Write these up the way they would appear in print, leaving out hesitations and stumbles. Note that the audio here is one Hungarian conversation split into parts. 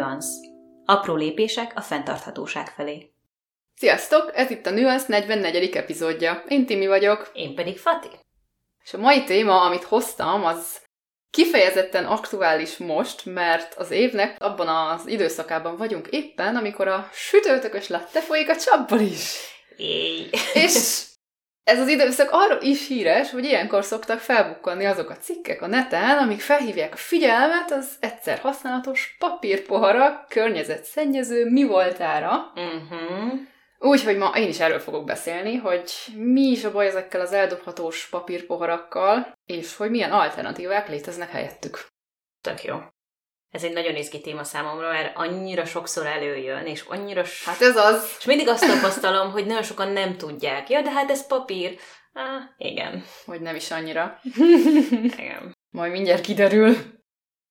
Nüansz. Apró lépések a fenntarthatóság felé. Sziasztok! Ez itt a Nüansz 44. epizódja. Én Timi vagyok. Én pedig Fati. És a mai téma, amit hoztam, az kifejezetten aktuális most, mert az évnek abban az időszakában vagyunk éppen, amikor a sütőtökös latte folyik a csapból is. És ez az időszak arról is híres, hogy ilyenkor szoktak felbukkanni azok a cikkek a neten, amik felhívják a figyelmet az egyszer használatos papírpoharak környezetszennyező mi voltára. Úgyhogy ma én is erről fogok beszélni, hogy mi is a baj ezekkel az eldobhatós papírpoharakkal, és hogy milyen alternatívák léteznek helyettük. Tök jó. Ez egy nagyon izgi téma számomra, mert annyira sokszor előjön, és annyira... Hát ez az! És mindig azt tapasztalom, hogy nagyon sokan nem tudják. Ja, de hát ez papír. Ah, igen. Hogy nem is annyira. Igen. Majd mindjárt kiderül.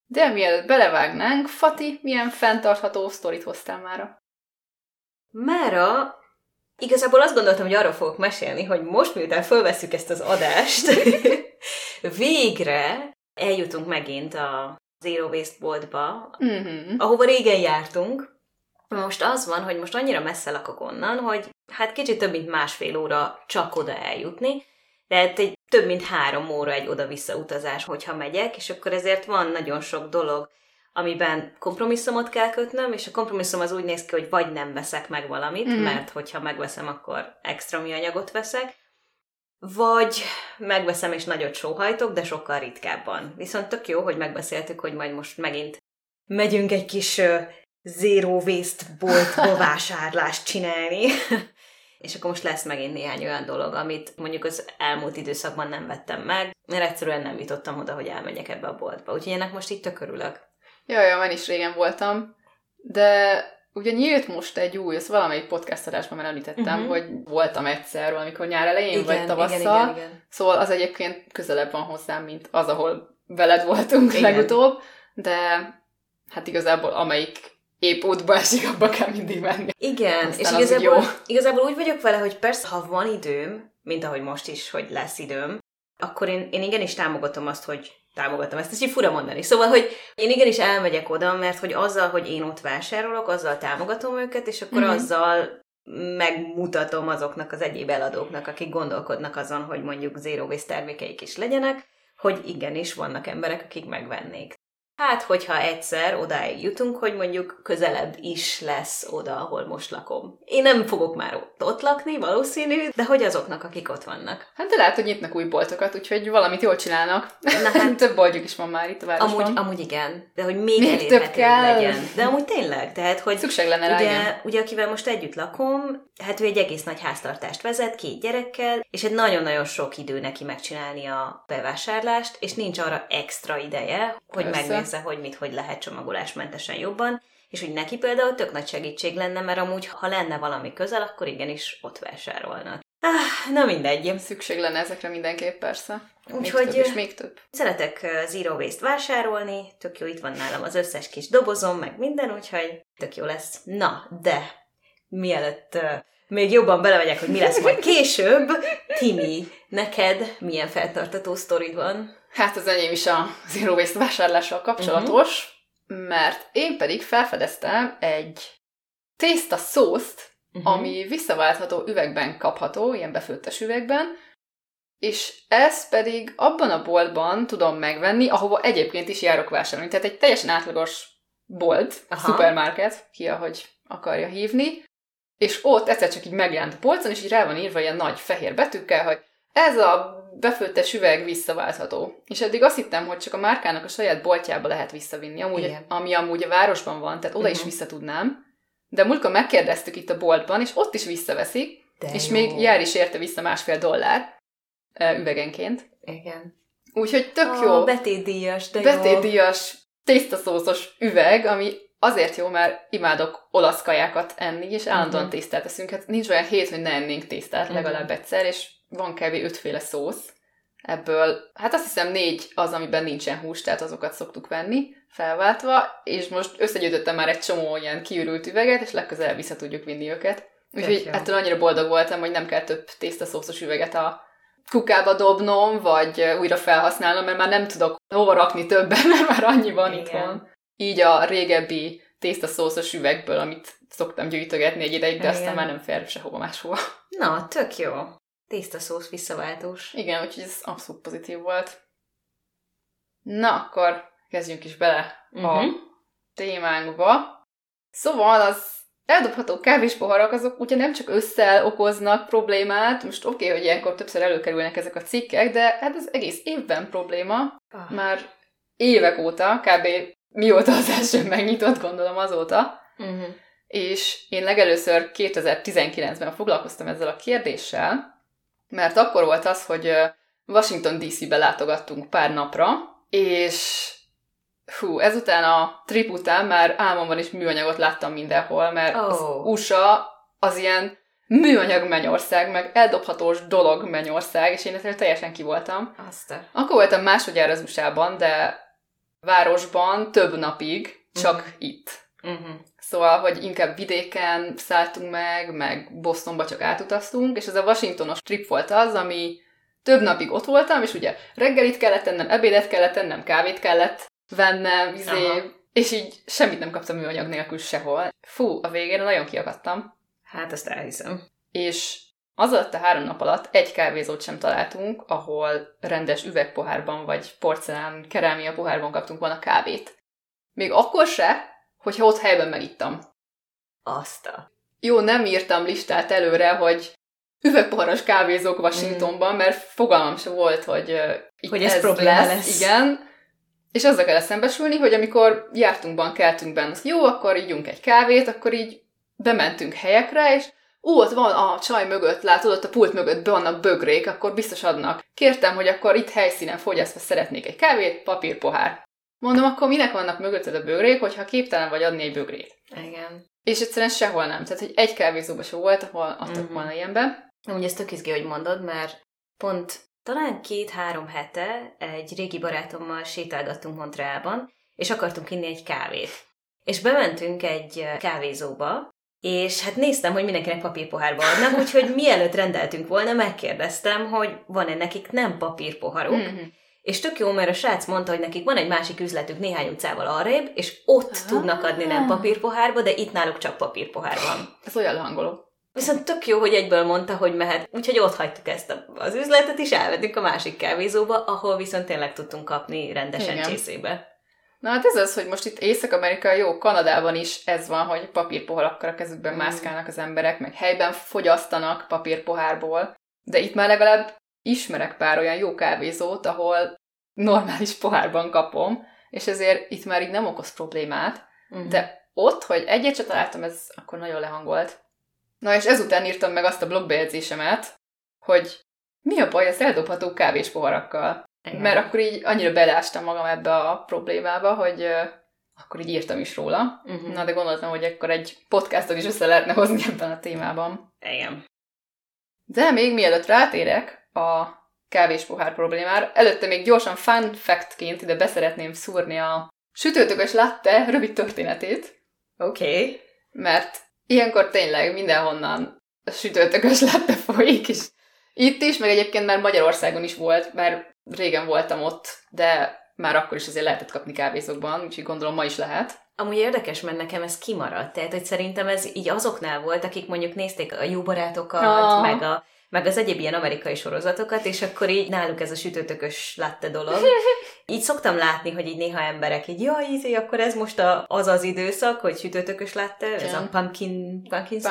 De mielőtt belevágnánk, Fati, milyen fenntartható sztorit hoztál mára? Mára igazából azt gondoltam, hogy arról fogok mesélni, hogy most, miután fölvesszük ezt az adást, végre eljutunk megint a Zero Waste boltba, ahova régen jártunk. Most az van, hogy most annyira messze lakok onnan, hogy hát kicsit több mint 1,5 óra csak oda eljutni, de hát egy több mint 3 óra egy oda-vissza utazás, hogyha megyek, és akkor ezért van nagyon sok dolog, amiben kompromisszumot kell kötnöm, és a kompromisszum az úgy néz ki, hogy vagy nem veszek meg valamit, mert hogyha megveszem, akkor extra műanyagot veszek, vagy megveszem és nagyot sóhajtok, de sokkal ritkábban. Viszont tök jó, hogy megbeszéltük, hogy majd most megint megyünk egy kis zero waste boltba vásárlást csinálni, és akkor most lesz megint néhány olyan dolog, amit mondjuk az elmúlt időszakban nem vettem meg, mert egyszerűen nem jutottam oda, hogy elmenjek ebbe a boltba. Úgyhogy ennek most így tök örülök. Jaj, én is régen voltam, de ugye nyílt most egy új, ezt valamelyik podcast adásban már említettem, hogy voltam egyszer valamikor nyár elején, vagy tavasszal, igen. Szóval az egyébként közelebb van hozzám, mint az, ahol veled voltunk legutóbb, de hát igazából amelyik épp útba esik, abba kell mindig menni. Igen, aztán és igazából úgy vagyok vele, hogy persze, ha van időm, mint ahogy most is, hogy lesz időm, akkor én igenis támogatom azt, hogy támogatom ezt, így fura mondani. Szóval, hogy én igenis elmegyek oda, mert hogy azzal, hogy én ott vásárolok, azzal támogatom őket, és akkor azzal megmutatom azoknak az egyéb eladóknak, akik gondolkodnak azon, hogy mondjuk zero waste termékeik is legyenek, hogy igenis vannak emberek, akik megvennék. Hát, hogyha egyszer odáig jutunk, hogy mondjuk közelebb is lesz oda, ahol most lakom. Én nem fogok már ott lakni, valószínű, de hogy azoknak, akik ott vannak. Hát de látod, hogy nyitnak új boltokat, úgyhogy valamit jól csinálnak. Na hát, több boltjuk is van már itt a városban. Amúgy igen, de hogy még elérhető legyen. De amúgy tényleg, tehát hogy... Szükség lenne rá, ugye akivel most együtt lakom, hát ő egy egész nagy háztartást vezet, 2 gyerekkel, és egy nagyon-nagyon sok idő neki megcsinálni a bevásárlást, és nincs arra extra ideje, hogy hogy mit, hogy lehet csomagolásmentesen jobban, és hogy neki például tök nagy segítség lenne, mert amúgy, ha lenne valami közel, akkor igenis ott vásárolnak. Na mindegy. Szükség lenne ezekre mindenképp, persze. Úgyhogy még több. Szeretek zero waste vásárolni, tök jó, itt van nálam az összes kis dobozom, meg minden, úgyhogy tök jó lesz. Na, de mielőtt még jobban belemegyek, hogy mi lesz majd később, Timi, neked milyen fenntartható sztorid van? Hát az enyém is a zero waste vásárlással kapcsolatos, mert én pedig felfedeztem egy tészta szószt, ami visszaváltható üvegben kapható, ilyen befőttes üvegben, és ezt pedig abban a boltban tudom megvenni, ahova egyébként is járok vásárolni. Tehát egy teljesen átlagos bolt, szupermarket, ki ahogy akarja hívni, és ott egyszer csak így megjelent a polcon, és így rá van írva ilyen nagy fehér betűkkel, hogy ez a befőttes üveg visszaváltható. És eddig azt hittem, hogy csak a márkának a saját boltjába lehet visszavinni, ami amúgy a városban van, tehát oda is visszatudnám. De múltkor megkérdeztük itt a boltban, és ott is visszaveszik, még jár is érte vissza $1,5 üvegenként. Igen. Úgyhogy tök jó. Betétdíjas, de jó. Betétdíjas, tésztaszószos üveg, ami azért jó, mert imádok olasz kajákat enni, és állandóan tésztát eszünk. Hát nincs olyan hét, hogy ne ennénk tésztát legalább egyszer, és van kb. 5 féle szósz, ebből hát azt hiszem 4 az, amiben nincsen hús, tehát azokat szoktuk venni, felváltva, és most összegyűjtöttem már egy csomó ilyen kiürült üveget, és legközelebb vissza tudjuk vinni őket. Úgyhogy ettől annyira boldog voltam, hogy nem kell több tésztaszószos üveget a kukába dobnom, vagy újra felhasználnom, mert már nem tudok hova rakni többen, mert már annyi van itthon. Így a régebbi tésztaszószos üvegből, amit szoktam gyűjtögetni egy ideig, de igen, aztán már nem fér sehova máshova. Na, tök jó. Tésztaszósz visszaváltós. Igen, úgyhogy ez abszolút pozitív volt. Na, akkor kezdjünk is bele a témánkba. Szóval az eldobható kávéspoharak, azok ugye nem csak ősszel okoznak problémát, most oké, hogy ilyenkor többször előkerülnek ezek a cikkek, de hát ez egész évben probléma, már évek óta, kb. Mióta az első megnyitott, gondolom azóta, és én legelőször 2019-ben foglalkoztam ezzel a kérdéssel, mert akkor volt az, hogy Washington DC-be látogattunk pár napra, és ezután a trip után már álmomban is műanyagot láttam mindenhol, mert az USA az ilyen műanyag mennyország, meg eldobhatós dolog mennyország, és én ezért teljesen kivoltam. Akkor voltam másodjára az USA-ban, de városban több napig, csak itt. Szóval, hogy inkább vidéken szálltunk meg Bostonba csak átutaztunk, és ez a Washingtonos trip volt az, ami több napig ott voltam, és ugye reggelit kellett tennem, ebédet kellett tennem, kávét kellett vennem, és így semmit nem kaptam műanyag nélkül sehol. A végén nagyon kiakadtam. Hát, ezt elhiszem. És az alatt a 3 nap alatt egy kávézót sem találtunk, ahol rendes üvegpohárban vagy porcelán, kerámia pohárban kaptunk volna kávét. Még akkor se, hogyha ott helyben megittam. Jó, nem írtam listát előre, hogy üvegpoharas kávézók Washingtonban, mert fogalmam se volt, hogy ez probléma lesz. Igen. És azzal kell szembesülni, hogy amikor jártunkban, keltünkben, jó, akkor ígyunk egy kávét, akkor így bementünk helyekre, és ott van a csaj mögött, látod, ott a pult mögött vannak bögrék, akkor biztos adnak. Kértem, hogy akkor itt helyszínen fogyasztva szeretnék egy kávét, papírpohár. Mondom, akkor minek vannak mögötted a bögrék, hogyha képtelen vagy adni egy bögrét? Igen. És egyszerűen sehol nem. Tehát, hogy egy kávézóban sem volt, ahol adtak volna ilyenbe. Amúgy ez tök izgi, hogy mondod, mert pont talán 2-3 hete egy régi barátommal sétálgattunk Montréalban, és akartunk inni egy kávét. És bementünk egy kávézóba, és hát néztem, hogy mindenkinek papírpohárba adnak, úgyhogy mielőtt rendeltünk volna, megkérdeztem, hogy van-e nekik nem papírpoharuk. És tök jó, mert a srác mondta, hogy nekik van egy másik üzletük néhány utcával arrébb, és ott tudnak adni nem papírpohárba, de itt náluk csak papírpohár van. Ez olyan hangoló. Viszont tök jó, hogy egyből mondta, hogy mehet, úgyhogy ott hagytuk ezt az üzletet, és elvettünk a másik kávézóba, ahol viszont tényleg tudtunk kapni rendesen csészébe. Na hát ez az, hogy most itt Észak-Amerika, jó, Kanadában is ez van, hogy papírpoharakkal a kezükben mászkálnak az emberek, meg helyben fogyasztanak papírpohárból, de itt már legalább ismerek pár olyan jó kávézót, ahol normális pohárban kapom, és ezért itt már így nem okoz problémát, de ott, hogy egyet se találtam, ez akkor nagyon lehangolt. Na és ezután írtam meg azt a blogbejegyzésemet, hogy mi a baj az eldobható kávéspoharakkal. Mert akkor így annyira beleástam magam ebbe a problémába, hogy akkor így írtam is róla. Na de gondoltam, hogy akkor egy podcastot is össze lehetne hozni ebben a témában. Igen. De még mielőtt rátérek a kávéspohár problémára, előtte még gyorsan fun fact-ként ide beszeretném szúrni a sütőtökös latte rövid történetét. Oké. Mert ilyenkor tényleg mindenhonnan sütőtökös latte folyik, és itt is, meg egyébként már Magyarországon is volt, mert régen voltam ott, de már akkor is azért lehetett kapni kávézókban, úgyhogy gondolom ma is lehet. Amúgy érdekes, mert nekem ez kimaradt, tehát hogy szerintem ez így azoknál volt, akik mondjuk nézték a Jó barátokat, meg az egyéb ilyen amerikai sorozatokat, és akkor így náluk ez a sütőtökös latte dolog. Így szoktam látni, hogy így néha emberek így, akkor ez most az időszak, hogy sütőtökös latte, ez a Pumpkin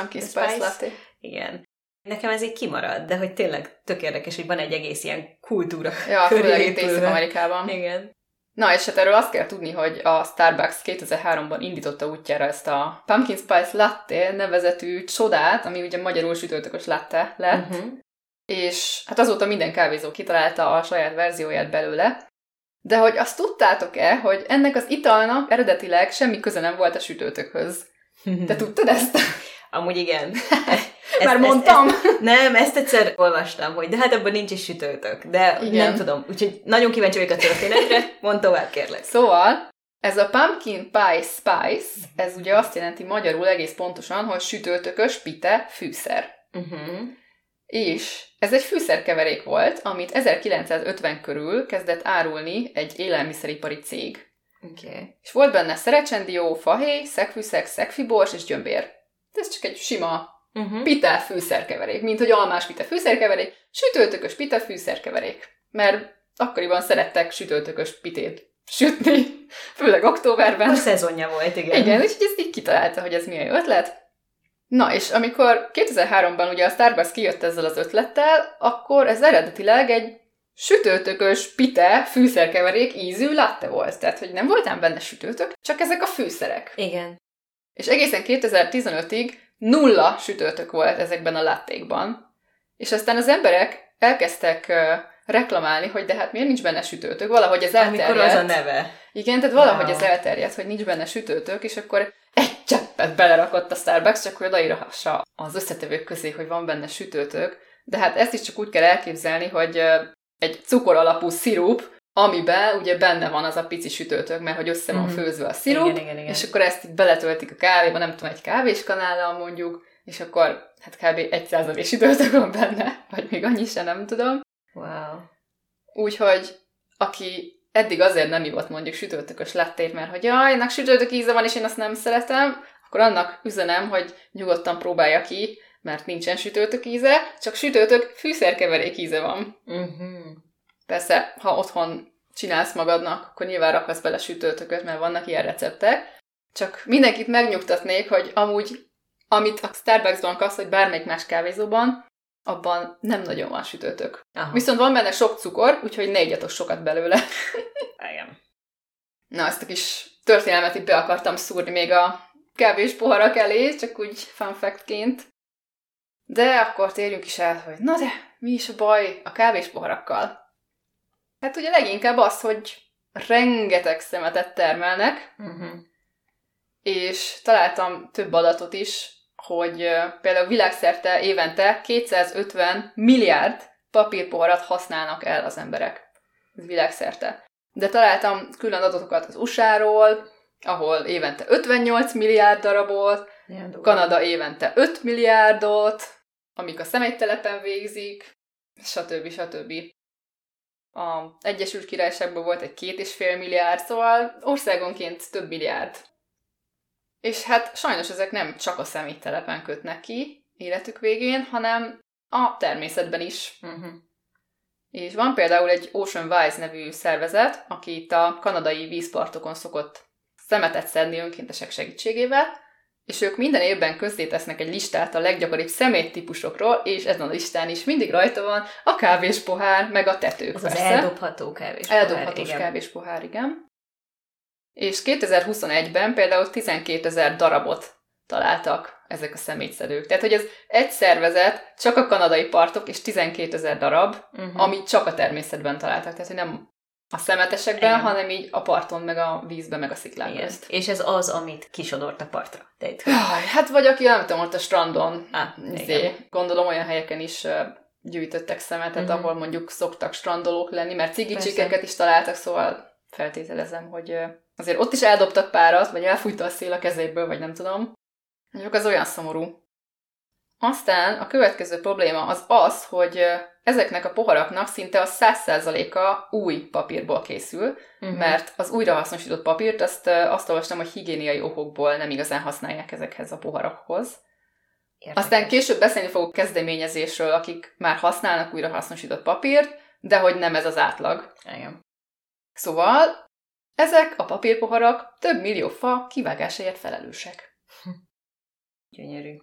Spice Latte. Igen. Nekem ez így kimarad, de hogy tényleg tök érdekes, hogy van egy egész ilyen kultúra. Ja, főleg itt Észak-Amerikában. Igen. Na, és hát erről azt kell tudni, hogy a Starbucks 2003-ban indította útjára ezt a Pumpkin Spice Latte nevezetű csodát, ami ugye magyarul sütőtökös latte lett, és hát azóta minden kávézó kitalálta a saját verzióját belőle. De hogy azt tudtátok-e, hogy ennek az italnak eredetileg semmi köze nem volt a sütőtökhöz? Te tudtad ezt? Amúgy igen. Már mondtam. Nem, ezt egyszer olvastam, hogy de hát abban nincs is sütőtök, de igen. Nem tudom. Úgyhogy nagyon kíváncsi vagyok a történetre, mondd tovább, kérlek. Szóval, ez a Pumpkin Pie Spice, ez ugye azt jelenti magyarul egész pontosan, hogy sütőtökös pite fűszer. És ez egy fűszerkeverék volt, amit 1950 körül kezdett árulni egy élelmiszeripari cég. Oké. Okay. És volt benne szerecsendió, fahéj, szegfűszeg, szegfibors és gyömbér. De ez csak egy sima pitafűszerkeverék, mint hogy almás pitafűszerkeverék, sütőtökös pitafűszerkeverék. Mert akkoriban szerettek sütőtökös pitét sütni, főleg októberben. A szezonja volt, igen. Igen, úgyhogy ezt így kitalálta, hogy ez milyen jó ötlet. Na, és amikor 2003-ban ugye a Starbucks kijött ezzel az ötlettel, akkor ez eredetileg egy sütőtökös pite fűszerkeverék ízű latte volt. Tehát, hogy nem voltán benne sütőtök, csak ezek a fűszerek. Igen. És egészen 2015-ig nulla sütőtök volt ezekben a lattékban. És aztán az emberek elkezdtek reklamálni, hogy de hát miért nincs benne sütőtök, valahogy ez elterjedt. Amikor az a neve. Igen, tehát valahogy ez elterjedt, hogy nincs benne sütőtök, és akkor egy cseppet belerakott a Starbucks, csak hogy odaírhassa az összetevők közé, hogy van benne sütőtök. De hát ezt is csak úgy kell elképzelni, hogy egy cukor alapú szirup, amiben ugye benne van az a pici sütőtök, mert hogy össze van főzve a szirup, igen. És akkor ezt így beletöltik a kávéba, nem tudom, egy kávéskanállal mondjuk, és akkor hát kb. 1% sütőtök van benne, vagy még annyi sem, nem tudom. Wow. Úgyhogy aki eddig azért nem ivott mondjuk sütőtökös lattét, mert hogy jaj, ennek sütőtök íze van, és én azt nem szeretem, akkor annak üzenem, hogy nyugodtan próbálja ki, mert nincsen sütőtök íze, csak sütőtök fűszerkeverék íze van. Uh-huh. Persze, ha otthon csinálsz magadnak, akkor nyilván rakasz bele sütőtököt, mert vannak ilyen receptek. Csak mindenkit megnyugtatnék, hogy amúgy, amit a Starbucksban kapsz, vagy bármelyik más kávézóban, abban nem nagyon van sütőtök. Aha. Viszont van benne sok cukor, úgyhogy ne igyatok sokat belőle. Igen. Na, ezt a kis történelmet itt be akartam szúrni még a kávés poharak elé, csak úgy fun fact-ként. De akkor térjünk is el, hogy na de, mi is a baj a kávés poharakkal? Hát ugye leginkább az, hogy rengeteg szemetet termelnek, és találtam több adatot is, hogy például világszerte évente 250 milliárd papírpoharat használnak el az emberek. Ez világszerte. De találtam külön adatokat az USA-ról, ahol évente 58 milliárd darabot, Kanada évente 5 milliárdot, amik a személytelepen végzik, stb. Az Egyesült Királyságban volt egy 2,5 milliárd, szóval országonként több milliárd. És hát sajnos ezek nem csak a személytelepen kötnek ki életük végén, hanem a természetben is. Uh-huh. És van például egy Ocean Wise nevű szervezet, aki itt a kanadai vízpartokon szokott szemetet szedni önkéntesek segítségével, és ők minden évben közzétesznek egy listát a leggyakoribb szeméttípusokról, és ezen a listán is mindig rajta van a kávéspohár, meg a tetők. Ez persze. Az eldobható kávéspohár. Eldobhatós kávéspohár, igen. És 2021-ben például 12 000 darabot találtak ezek a szemétszedők. Tehát, hogy ez egy szervezet, csak a kanadai partok, és 12 000 darab, ami csak a természetben találtak. Tehát, hogy nem a szemetesekben, hanem így a parton, meg a vízben, meg a sziklán közt. És ez az, amit kisodort a partra. Hát vagy aki, nem tudom, ott a strandon. Gondolom olyan helyeken is gyűjtöttek szemetet, ahol mondjuk szoktak strandolók lenni, mert cigicsikeket is találtak, szóval feltételezem, hogy azért ott is eldobtak párat, vagy elfújta a szél a kezéből, vagy nem tudom. Mondjuk az olyan szomorú. Aztán a következő probléma az az, hogy ezeknek a poharaknak szinte a 100%-a új papírból készül, mert az újrahasznosított papírt, azt olvastam, hogy higiéniai okokból nem igazán használják ezekhez a poharakhoz. Érdekes. Aztán később beszélni fogok kezdeményezésről, akik már használnak újrahasznosított papírt, de hogy nem ez az átlag. Igen. Szóval ezek a papírpoharak több millió fa kivágásáért felelősek. Gyönyörű.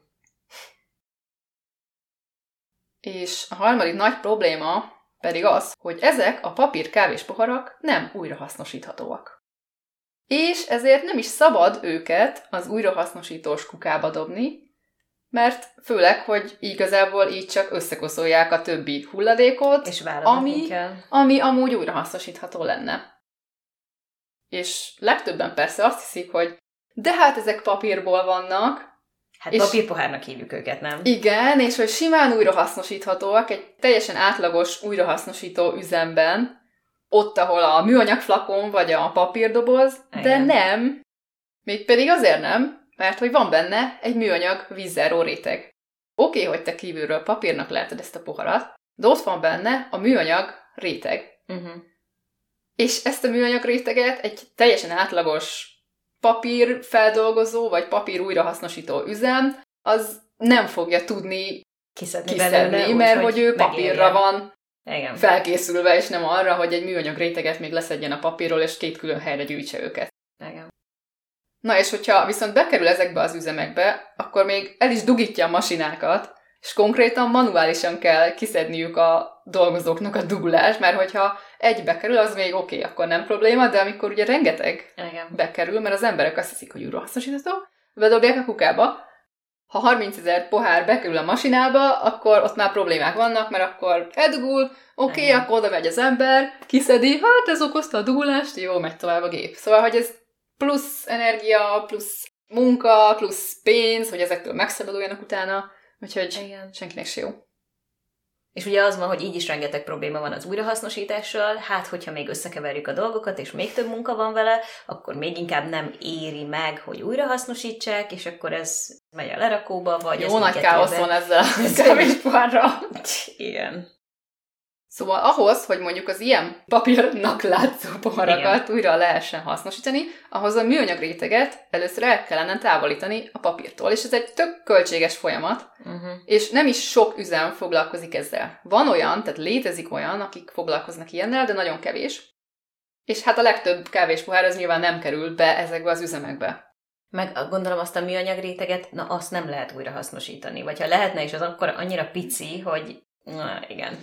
És a harmadik nagy probléma pedig az, hogy ezek a papír kávéspoharak nem újrahasznosíthatóak. És ezért nem is szabad őket az újrahasznosítós kukába dobni, mert főleg, hogy igazából így csak összekoszolják a többi hulladékot, és ami amúgy újrahasznosítható lenne. És legtöbben persze azt hiszik, hogy de hát ezek papírból vannak. Hát papírpohárnak hívjuk őket, nem? Igen, és hogy simán újrahasznosíthatóak egy teljesen átlagos újrahasznosító üzemben, ott, ahol a műanyag flakon vagy a papírdoboz, de nem. Mégpedig azért nem, mert hogy van benne egy műanyag vízzáró réteg. Oké, hogy te kívülről papírnak látod ezt a poharat, de ott van benne a műanyag réteg. És ezt a műanyag réteget egy teljesen átlagos papírfeldolgozó, vagy papír újrahasznosító üzem, az nem fogja tudni kiszedni, mert hogy ő papírra van felkészülve, és nem arra, hogy egy műanyag réteget még leszedjen a papírról, és két külön helyre gyűjtse őket. Igen. Na és hogyha viszont bekerül ezekbe az üzemekbe, akkor még el is dugítja a masinákat, és konkrétan manuálisan kell kiszedniük a dolgozóknak a dugulást, mert hogyha egy bekerül, az még oké, akkor nem probléma, de amikor ugye rengeteg bekerül, mert az emberek azt hiszik, hogy újrahasznosítható, bedobják a kukába. Ha 30 000 pohár bekerül a masinába, akkor ott már problémák vannak, mert akkor eldugul, oké, akkor oda megy az ember, kiszedi, hát ez okozta a dugulást, jó, megy tovább a gép. Szóval, hogy ez plusz energia, plusz munka, plusz pénz, hogy ezektől megszabaduljanak utána, úgyhogy senkinek se jó. És ugye az van, hogy így is rengeteg probléma van az újrahasznosítással, hát hogyha még összekeverjük a dolgokat, és még több munka van vele, akkor még inkább nem éri meg, hogy újrahasznosítsák, és akkor ez megy a lerakóba, vagy jó, ez nagy káosz van ezzel a kevéspoárra. Igen. Szóval ahhoz, hogy mondjuk az ilyen papírnak látszó poharakat újra lehessen hasznosítani, ahhoz a műanyag réteget először el kellene távolítani a papírtól. És ez egy tök költséges folyamat, és nem is sok üzem foglalkozik ezzel. Van olyan, tehát létezik olyan, akik foglalkoznak ilyennel, de nagyon kevés. És hát a legtöbb kávéspohár az nyilván nem kerül be ezekbe az üzemekbe. Meg gondolom azt a műanyag réteget, na azt nem lehet újra hasznosítani. Vagy ha lehetne is, az akkor annyira pici, hogy na, igen.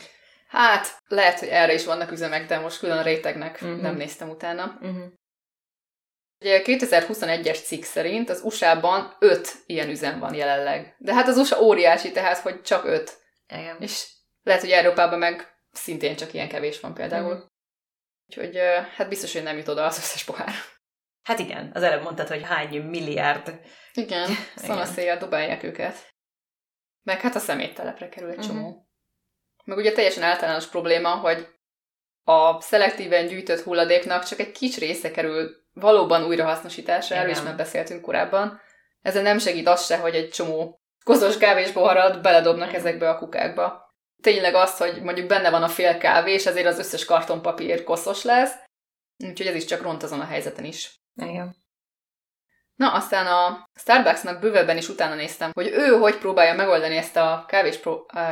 Hát, lehet, hogy erre is vannak üzemek, de most külön rétegnek nem néztem utána. Ugye 2021-es cikk szerint az USA-ban 5 ilyen üzem van jelenleg. De hát az USA óriási, tehát, hogy csak 5. Igen. És lehet, hogy Európában meg szintén csak ilyen kevés van például. Úgyhogy hát biztos, hogy nem jut oda az összes pohár. Hát igen, az előbb mondtad, hogy hány milliárd. Igen, szanaszéjjel dobálják őket. Meg hát a szeméttelepre kerül egy csomó. Meg ugye teljesen általános probléma, hogy a szelektíven gyűjtött hulladéknak csak egy kis része kerül valóban újrahasznosításra, erről is már beszéltünk korábban. Ezzel nem segít az se, hogy egy csomó kozos kávéspoharat beledobnak ezekbe a kukákba. Tényleg az, hogy mondjuk benne van a fél kávé, és ezért az összes kartonpapír koszos lesz, úgyhogy ez is csak ront azon a helyzeten is. Igen. Na, aztán a Starbucksnak bővebben is utána néztem, hogy ő hogy próbálja megoldani ezt a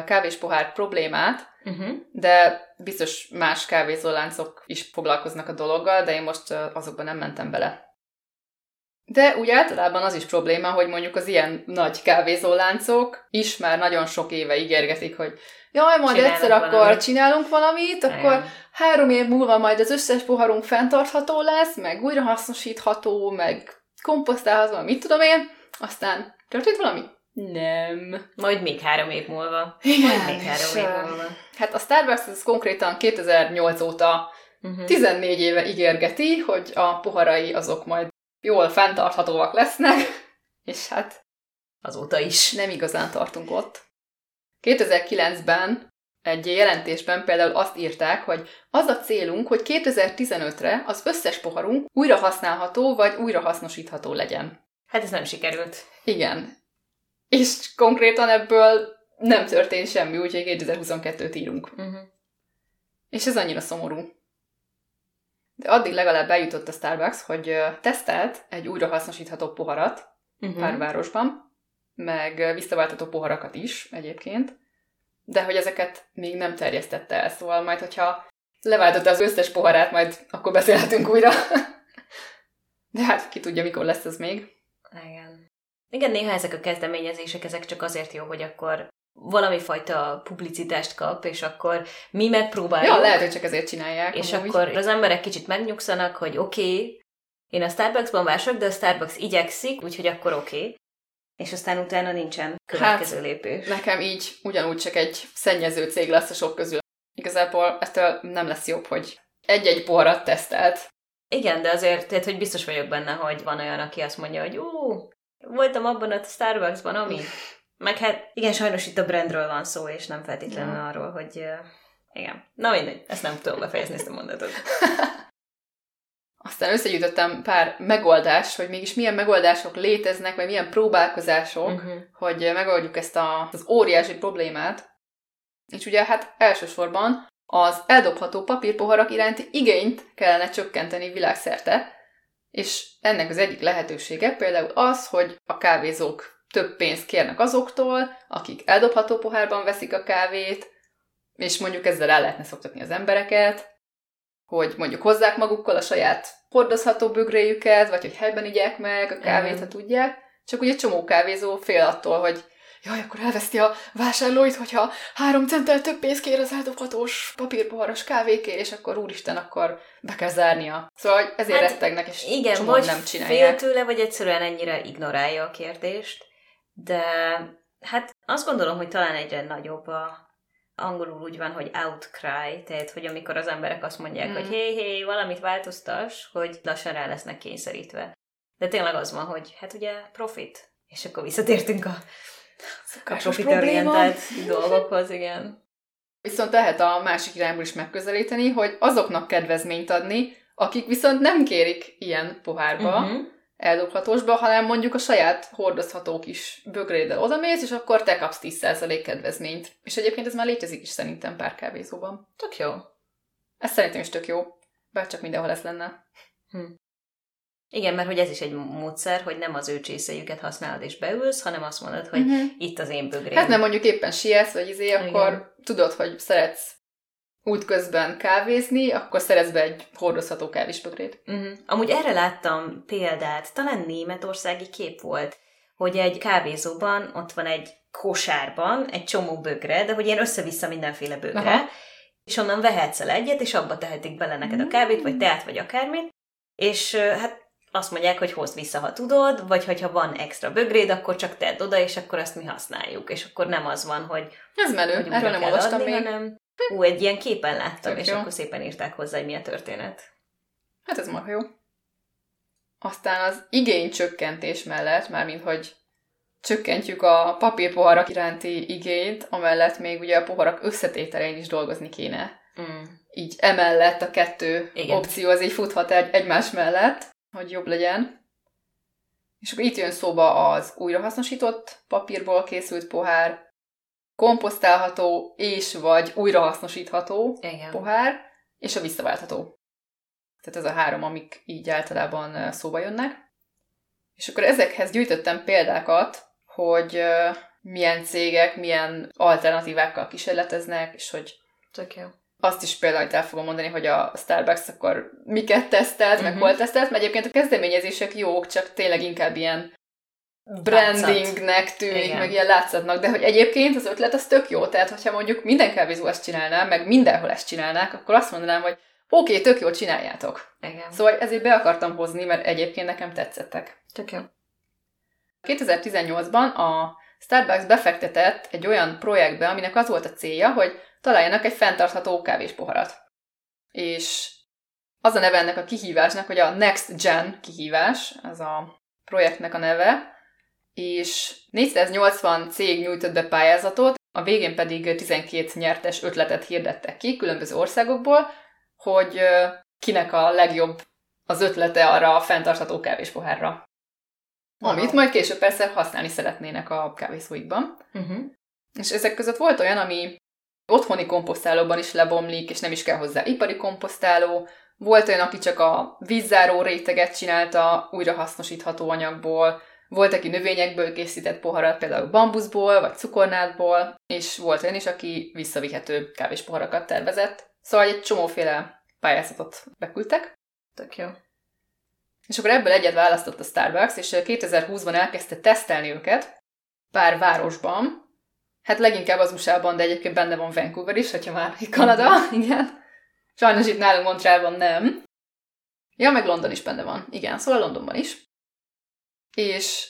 kávéspohár problémát, de biztos más kávézóláncok is foglalkoznak a dologgal, de én most azokban nem mentem bele. De úgy általában az is probléma, hogy mondjuk az ilyen nagy kávézóláncok is már nagyon sok éve ígérgetik, hogy jaj, majd egyszer akkor csinálunk valamit, akkor 3 év múlva majd az összes poharunk fenntartható lesz, meg újrahasznosítható, meg komposztálhatva, mit tudom én, aztán történt valami? Nem. Majd még 3 év múlva. Igen, majd még 3 év múlva. Hát a Starbucks ez konkrétan 2008 óta 14 éve ígérgeti, hogy a poharai azok majd jól fenntarthatóak lesznek, és hát azóta is nem igazán tartunk ott. 2009-ben egy jelentésben például azt írták, hogy az a célunk, hogy 2015-re az összes poharunk újra használható vagy újra hasznosítható legyen. Hát ez nem sikerült. Igen. És konkrétan ebből nem történt semmi, úgyhogy 2022-t írunk. És ez annyira szomorú. De addig legalább eljutott a Starbucks, hogy tesztelt egy újra hasznosítható poharat pár városban, meg visszaváltató poharakat is egyébként, de hogy ezeket még nem terjesztette el, szóval majd, hogyha leváltotta az összes poharát, majd akkor beszélhetünk újra. De hát ki tudja, mikor lesz ez még. Igen. Igen, néha ezek a kezdeményezések, ezek csak azért jó, hogy akkor valami fajta publicitást kap, és akkor mi megpróbáljuk. Ja, lehet, hogy csak ezért csinálják. És amúgy akkor az emberek kicsit megnyugszanak, hogy oké, én a Starbucksban vásárolok, de a Starbucks igyekszik, úgyhogy akkor oké. És aztán utána nincsen következő lépés. Nekem így ugyanúgy csak egy szennyező cég lesz a sok közül. Igazából ettől nem lesz jobb, hogy egy-egy poharat tesztelt. Igen, de azért, tehát, hogy biztos vagyok benne, hogy van olyan, aki azt mondja, hogy voltam abban a Starbucksban, ami. Meg hát igen, sajnos itt a brandről van szó, és nem feltétlenül arról, hogy igen. Na mindegy, ezt nem tudom befejezni, ezt a mondatot. Aztán összegyűjtöttem pár megoldást, hogy mégis milyen megoldások léteznek, vagy milyen próbálkozások, hogy megoldjuk ezt az óriási problémát. És ugye hát elsősorban az eldobható papírpoharak iránti igényt kellene csökkenteni világszerte, és ennek az egyik lehetősége például az, hogy a kávézók több pénzt kérnek azoktól, akik eldobható pohárban veszik a kávét, és mondjuk ezzel el lehetne szoktatni az embereket, hogy mondjuk hozzák magukkal a saját hordozható bögréjüket, vagy hogy helyben igyák meg a kávét, ha tudják. Csak ugye csomó kávézó fél attól, hogy jaj, akkor elveszti a vásárlóit, hogyha 3 centtel több pénzt kér az eldobhatós papírpoharos kávékért, és akkor úristen, akkor be kell zárnia. Szóval ezért rettegnek, és igen, csomóan nem csinálják. Igen, vagy fél tőle, vagy egyszerűen ennyire ignorálja a kérdést. De hát azt gondolom, hogy talán egyre nagyobb a... Angolul úgy van, hogy outcry, tehát, hogy amikor az emberek azt mondják, hogy hey, valamit változtass, hogy lassan rá lesznek kényszerítve. De tényleg az van, hogy hát ugye profit. És akkor visszatértünk a profitorientált dolgokhoz, igen. Viszont lehet a másik irányból is megközelíteni, hogy azoknak kedvezményt adni, akik viszont nem kérik ilyen pohárba, eldobhatósba, hanem mondjuk a saját hordozható kis bögréddel odamész, és akkor te kapsz 10% kedvezményt. És egyébként ez már létezik is szerintem pár kávézóban. Tök jó. Ez szerintem is tök jó. Bárcsak mindenhol ez lenne. Igen, mert hogy ez is egy módszer, hogy nem az ő csészéjüket használod és beülsz, hanem azt mondod, hogy itt az én bögrém. Hát nem mondjuk éppen siesz, vagy akkor tudod, hogy szeretsz útközben kávézni, akkor szerez be egy hordozható kávésbögrét. Amúgy erre láttam példát, talán németországi kép volt, hogy egy kávézóban ott van egy kosárban egy csomó bögre, de hogy ilyen össze-vissza mindenféle bögre, és onnan vehetsz el egyet, és abba tehetik bele neked a kávét, vagy teát, vagy akármit, és hát azt mondják, hogy hozd vissza, ha tudod, vagy hogyha van extra bögréd, akkor csak tedd oda, és akkor azt mi használjuk, és akkor nem az van, hogy... Ez menő, hogy erről nem olvastam adni, még. Hanem egy ilyen képen láttam, és akkor szépen írták hozzá, hogy mi a történet. Hát ez marha jó. Aztán az igénycsökkentés mellett, mármint hogy csökkentjük a papírpoharak iránti igényt, amellett még ugye a poharak összetételén is dolgozni kéne. Így emellett a kettő opció az így futhat egymás mellett, hogy jobb legyen. És akkor itt jön szóba az újrahasznosított papírból készült pohár, komposztálható és vagy újrahasznosítható pohár, és a visszaváltható. Tehát ez a 3, amik így általában szóba jönnek. És akkor ezekhez gyűjtöttem példákat, hogy milyen cégek, milyen alternatívákkal kísérleteznek, és hogy azt is például el fogom mondani, hogy a Starbucks akkor miket tesztelt, meg hol tesztelt, mert egyébként a kezdeményezések jók, csak tényleg inkább ilyen brandingnek tűnik, meg ilyen látszatnak, de hogy egyébként az ötlet az tök jó, tehát hogyha mondjuk minden kávézó ezt csinálná, meg mindenhol ezt csinálnák, akkor azt mondanám, hogy oké, tök jól csináljátok. Igen. Szóval ezért be akartam hozni, mert egyébként nekem tetszettek. Tök jó. 2018-ban a Starbucks befektetett egy olyan projektbe, aminek az volt a célja, hogy találjanak egy fenntartható kávéspoharat. És az a neve ennek a kihívásnak, hogy a Next Gen kihívás, az a projektnek a neve, és 480 cég nyújtott be pályázatot, a végén pedig 12 nyertes ötletet hirdettek ki különböző országokból, hogy kinek a legjobb az ötlete arra a fenntartható kávéspohárra. Amit majd később persze használni szeretnének a kávészóikban. És ezek között volt olyan, ami otthoni komposztálóban is lebomlik, és nem is kell hozzá ipari komposztáló. Volt olyan, aki csak a vízzáró réteget csinálta újrahasznosítható anyagból, volt, aki növényekből készített poharat, például bambuszból, vagy cukornádból, és volt olyan is, aki visszavihető kávéspoharakat tervezett. Szóval egy csomóféle pályázatot beküldtek. Tök jó. És akkor ebből egyet választott a Starbucks, és 2020-ban elkezdte tesztelni őket pár városban. Hát leginkább az USA-ban, de egyébként benne van Vancouver is, hogyha már Kanada, igen. Sajnos itt nálunk Montréalban nem. Ja, meg London is benne van. Igen, szóval Londonban is. És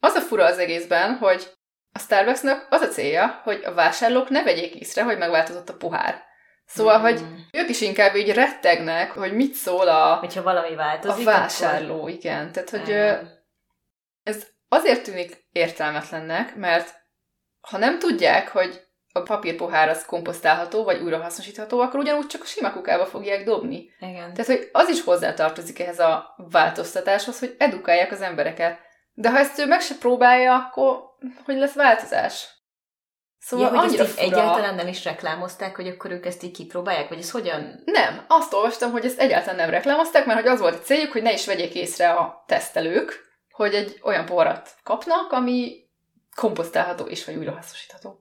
az a fura az egészben, hogy a Starbucksnak az a célja, hogy a vásárlók ne vegyék észre, hogy megváltozott a pohár. Szóval, hogy ők is inkább így rettegnek, hogy mit szól hogyha valami változik, a vásárló. Akkor... Igen, tehát hogy ez azért tűnik értelmetlennek, mert ha nem tudják, hogy a papírpohár az komposztálható, vagy újrahasznosítható, akkor ugyanúgy csak a sima kukába fogják dobni. Igen. Tehát, hogy az is hozzátartozik ehhez a változtatáshoz, hogy edukálják az embereket. De ha ezt ő meg se próbálja, akkor hogy lesz változás? Szóval ja, hogy ezt egyáltalán nem is reklámozták, hogy akkor ők ezt így kipróbálják? Vagy ez hogyan? Nem. Azt olvastam, hogy ezt egyáltalán nem reklámozták, mert hogy az volt a céljuk, hogy ne is vegyék észre a tesztelők, hogy egy olyan poharat kapnak, ami komposztálható és vagy újrahasznosítható.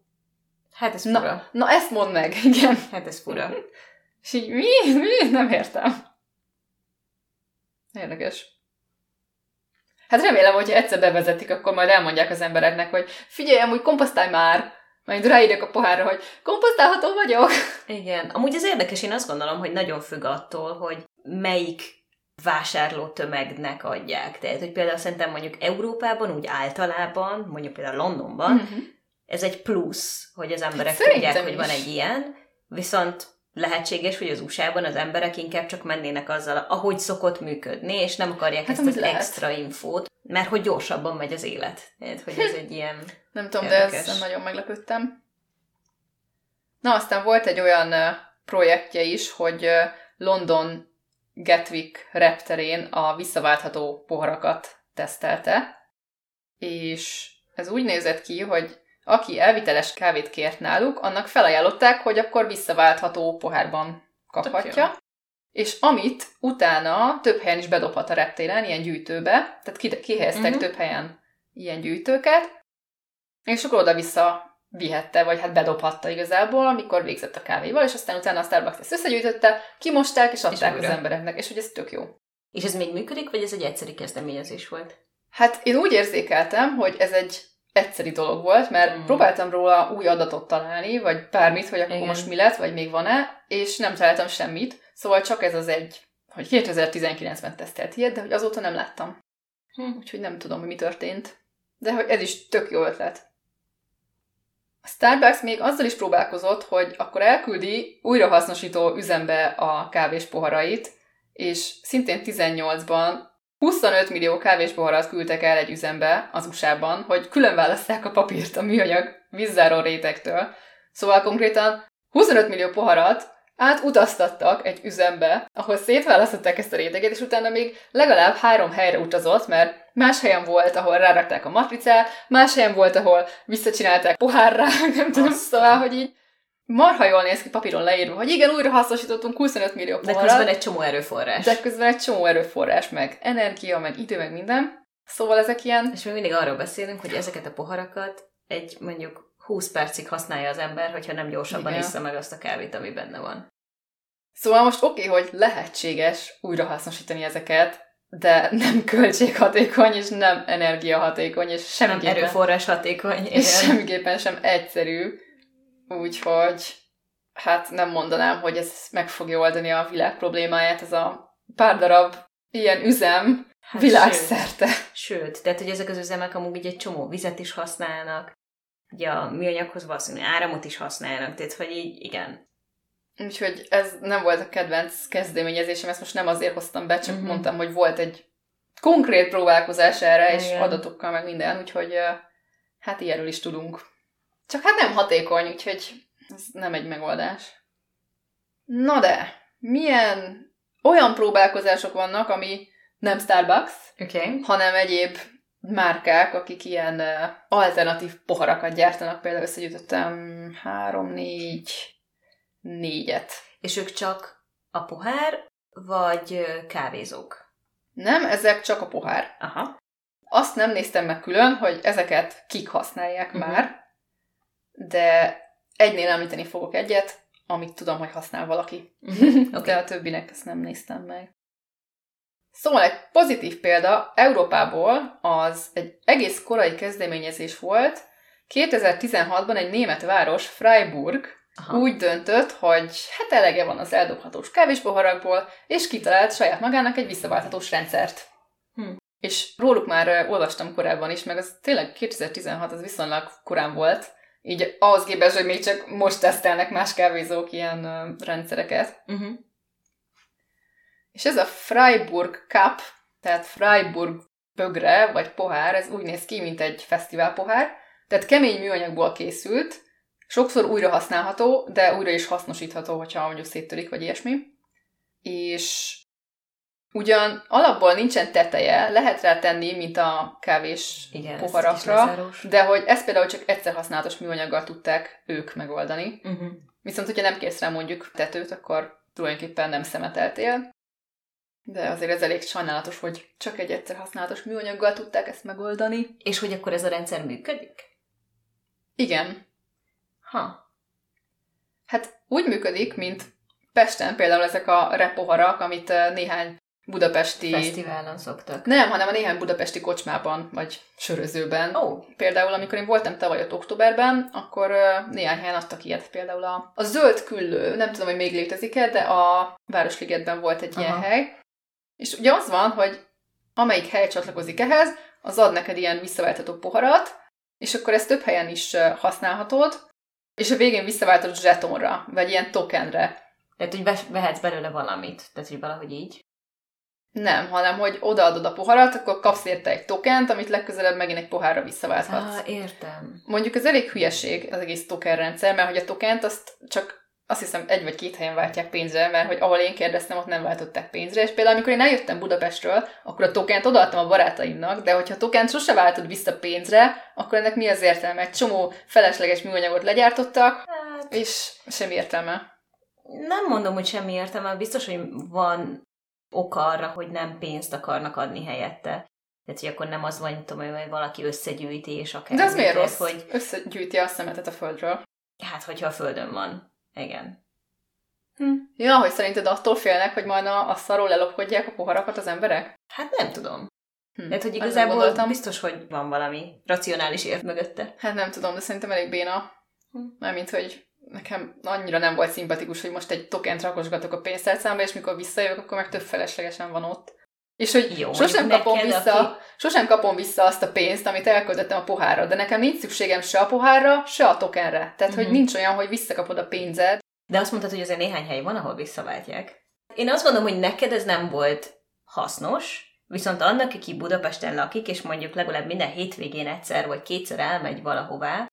Hát ez fura. Na ezt mondd meg, igen. Hát ez fura. És így mi? Nem értem. Érdekes. Hát remélem, hogyha egyszer bevezetik, akkor majd elmondják az embereknek, hogy figyelj, amúgy komposztálj már! Majd ráírjak a pohárra, hogy komposztálható vagyok. Igen. Amúgy ez érdekes, én azt gondolom, hogy nagyon függ attól, hogy melyik vásárló tömegnek adják. Tehát, hogy például szerintem mondjuk Európában, úgy általában, mondjuk például Londonban, ez egy plusz, hogy az emberek tudják, hogy van egy ilyen, viszont lehetséges, hogy az USA-ban az emberek inkább csak mennének azzal, ahogy szokott működni, és nem akarják ezt az extra infót, mert hogy gyorsabban megy az élet. Tehát, hogy ez egy ilyen... Nem tudom, érdekes. De ezzel nagyon meglepődtem. Na, aztán volt egy olyan projektje is, hogy London Gatwick repterén a visszaváltható poharakat tesztelte, és ez úgy nézett ki, hogy aki elviteles kávét kért náluk, annak felajánlották, hogy akkor visszaváltható pohárban kaphatja. Tökjön. És amit utána több helyen is bedobhat a reptéren, ilyen gyűjtőbe, tehát kihelyeztek több helyen ilyen gyűjtőket, és akkor oda-vissza vihette, vagy hát bedobhatta igazából, amikor végzett a kávéval, és aztán utána a Starbucks ezt összegyűjtötte, kimosták, és adták az embereknek, és hogy ez tök jó. És ez még működik, vagy ez egy egyszeri kezdeményezés volt? Hát én úgy érzékeltem, hogy ez egy egyszeri dolog volt, mert próbáltam róla új adatot találni, vagy bármit, hogy akkor most mi lett, vagy még van-e, és nem találtam semmit, szóval csak ez az egy, hogy 2019-ben tesztelt ilyet, de hogy azóta nem láttam. Úgyhogy nem tudom, hogy mi történt. De hogy ez is tök jó ötlet. A Starbucks még azzal is próbálkozott, hogy akkor elküldi újrahasznosító üzembe a kávés poharait, és szintén 18-ban 25 millió kávés poharat küldtek el egy üzembe az USA-ban, hogy külön válasszák a papírt a műanyag vízzáró rétegtől. Szóval konkrétan 25 millió poharat átutaztattak egy üzembe, ahol szétválasztották ezt a réteget, és utána még legalább 3 helyre utazott, mert más helyen volt, ahol rárakták a matricát, más helyen volt, ahol visszacsinálták pohárra, nem tudom, szóval, hogy így marha jól néz ki papíron leírva, hogy igen, újra hasznosítottunk 25 millió poharat. De közben egy csomó erőforrás. Meg energia, meg idő, meg minden. Szóval ezek ilyen... És mi mindig arról beszélünk, hogy ezeket a poharakat egy mondjuk 20 percig használja az ember, hogyha nem gyorsabban issza meg azt a kávét, ami benne van. Szóval most oké, hogy lehetséges újrahasznosítani ezeket, de nem költséghatékony, és nem energiahatékony, és semmiképpen... Nem erőforrás hatékony. És semmiképpen sem egyszerű. Úgyhogy, hát nem mondanám, hogy ez meg fogja oldani a világ problémáját, ez a pár darab ilyen üzem hát világszerte. Sőt, tehát, hogy ezek az üzemek amúgy egy csomó vizet is használnak, ugye a műanyaghoz valószínűleg áramot is használnak, tehát, hogy így, igen. Úgyhogy ez nem volt a kedvenc kezdeményezésem, ezt most nem azért hoztam be, csak mondtam, hogy volt egy konkrét próbálkozás erre, és adatokkal meg minden, úgyhogy hát ilyenről is tudunk. Csak hát nem hatékony, úgyhogy ez nem egy megoldás. Na de, milyen olyan próbálkozások vannak, ami nem Starbucks, hanem egyéb márkák, akik ilyen alternatív poharakat gyártanak, például összegyűjtöttem 4-et. És ők csak a pohár, vagy kávézók? Nem, ezek csak a pohár. Aha. Azt nem néztem meg külön, hogy ezeket kik használják már, de egynél említeni fogok egyet, amit tudom, hogy használ valaki. De a többinek ezt nem néztem meg. Szóval egy pozitív példa Európából az egy egész korai kezdeményezés volt. 2016-ban egy német város, Freiburg, úgy döntött, hogy hát elege van az eldobhatós kávéspoharakból, és kitalált saját magának egy visszaválthatós rendszert. És róluk már olvastam korábban is, meg az tényleg 2016, az viszonylag korán volt, így ahhoz képest, hogy még csak most tesztelnek más kávézók ilyen rendszereket. És ez a Freiburg Cup, tehát Freiburg bögre, vagy pohár, ez úgy néz ki, mint egy fesztiválpohár, tehát kemény műanyagból készült, sokszor újra használható, de újra is hasznosítható, hogyha mondjuk széttörik, vagy ilyesmi. És Ugyan alapból nincsen teteje, lehet rá tenni, mint a kávés poharakra, de hogy ezt például csak egyszer használatos műanyaggal tudták ők megoldani. Uh-huh. Viszont, hogyha nem kérsz rá mondjuk tetőt, akkor tulajdonképpen nem szemeteltél. De azért ez elég sajnálatos, hogy csak egy egyszer használatos műanyaggal tudták ezt megoldani. És hogy akkor ez a rendszer működik? Igen. Ha. Hát úgy működik, mint Pesten például ezek a repoharak, amit néhány budapesti... Fesztiválon szoktak. Nem, hanem a néhány budapesti kocsmában, vagy sörözőben. Oh. Például, amikor én voltam tavaly ott októberben, akkor néhány helyen adtak ilyet. Például a zöld küllő, nem tudom, hogy még létezik-e, de a Városligetben volt egy ilyen hely. És ugye az van, hogy amelyik hely csatlakozik ehhez, az ad neked ilyen visszaváltható poharat, és akkor ezt több helyen is használhatod, és a végén visszaváltod zsetonra, vagy ilyen tokenre. Tehát, hogy vehetsz belőle valamit. Tehát, hogy valahogy így. Nem, hanem, hogy odaadod a poharat, akkor kapsz érte egy tokent, amit legközelebb megint egy pohárra visszaválthatsz. Ah, értem. Mondjuk ez elég hülyeség, az egész tokenrendszer, mert hogy a tokent azt csak azt hiszem egy vagy két helyen váltják pénzre, mert hogy ahol én kérdeztem, ott nem váltották pénzre, és például amikor én eljöttem Budapestről, akkor a tokent odaadtam a barátaimnak, de hogyha a tokent sose váltod vissza pénzre, akkor ennek mi az értelme? Egy csomó felesleges műanyagot legyártottak, hát... és semmi értelme. Nem mondom, hogy semmi értelme, biztos, hogy van oka arra, hogy nem pénzt akarnak adni helyette. Tehát, hogy akkor nem az van, hogy valaki összegyűjti, és akár... De ez miért rossz? Hogy... Összegyűjti a szemetet a földről. Hát, hogyha a földön van. Igen. Ja, hogy szerinted attól félnek, hogy majd a szarról lelopkodják a poharakat az emberek? Hát nem tudom. Tehát, hogy igazából biztos, hogy van valami racionális érv mögötte. Hát nem tudom, de szerintem elég béna. Mármint, hogy nekem annyira nem volt szimpatikus, hogy most egy tokent rakosgatok a pénztárcámba, és mikor visszajövök, akkor meg több feleslegesen van ott. És hogy jó, sosem kapom vissza azt a pénzt, amit elköltöttem a pohárra, de nekem nincs szükségem se a pohárra, se a tokenre. Tehát, hogy nincs olyan, hogy visszakapod a pénzed. De azt mondtad, hogy azért néhány hely van, ahol visszaváltják. Én azt mondom, hogy neked ez nem volt hasznos, viszont annak, aki Budapesten lakik, és mondjuk legalább minden hétvégén egyszer vagy kétszer elmegy valahová,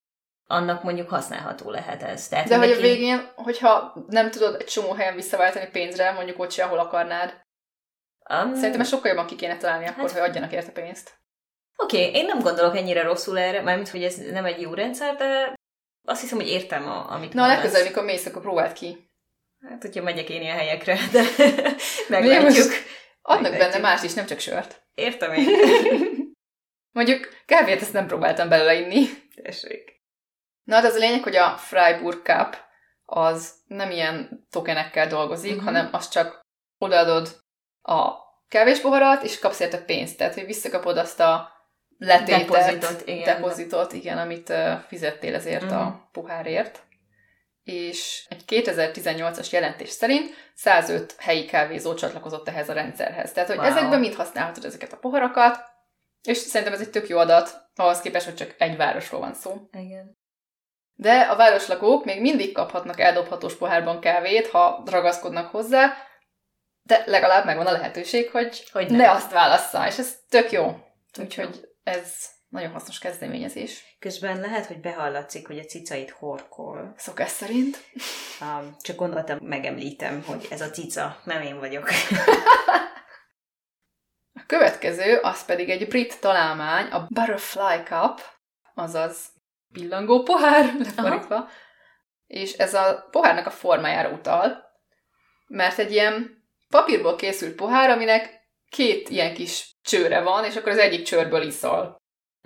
annak mondjuk használható lehet ez. Tehát de hogy a végén, hogyha nem tudod egy csomó helyen visszaváltani pénzre, mondjuk ott se, ahol akarnád. Szerintem sokkal jobban ki kéne találni akkor, hát, hogy adjanak érte pénzt. Oké, én nem gondolok ennyire rosszul erre, mármint, hogy ez nem egy jó rendszer, de azt hiszem, hogy értem, amit mondasz. Na, legközelebb, mikor mész, akkor próbáld ki. Hát, hogyha megyek én ilyen helyekre, de meglátjuk. Adnak benne más is, nem csak sört. Értem én. Mondjuk kávét ezt nem próbáltam belőle inni. Tessék. Na, de az a lényeg, hogy a Freiburg Cup az nem ilyen tokenekkel dolgozik, hanem az csak odaadod a kávéspoharat, és kapsz érte pénzt. Tehát, hogy visszakapod azt a letétet, depozitot, amit fizettél ezért a pohárért. És egy 2018-as jelentés szerint 105 helyi kávézó csatlakozott ehhez a rendszerhez. Tehát, hogy ezekben mind használhatod ezeket a poharakat, és szerintem ez egy tök jó adat, ahhoz képest, hogy csak egy városról van szó. Igen. De a városlakók még mindig kaphatnak eldobhatós pohárban kávét, ha ragaszkodnak hozzá, de legalább megvan a lehetőség, hogy ne azt válassza, és ez tök jó. Úgyhogy ez nagyon hasznos kezdeményezés. Közben lehet, hogy behallatszik, hogy a cicait horkol. Szokás szerint. Csak gondoltam, megemlítem, hogy ez a cica, nem én vagyok. A következő, az pedig egy brit találmány, a Butterfly Cup, azaz pillangó pohár, lefordítva. Aha. És ez a pohárnak a formájára utal, mert egy ilyen papírból készült pohár, aminek két ilyen kis csőre van, és akkor az egyik csőrből iszol.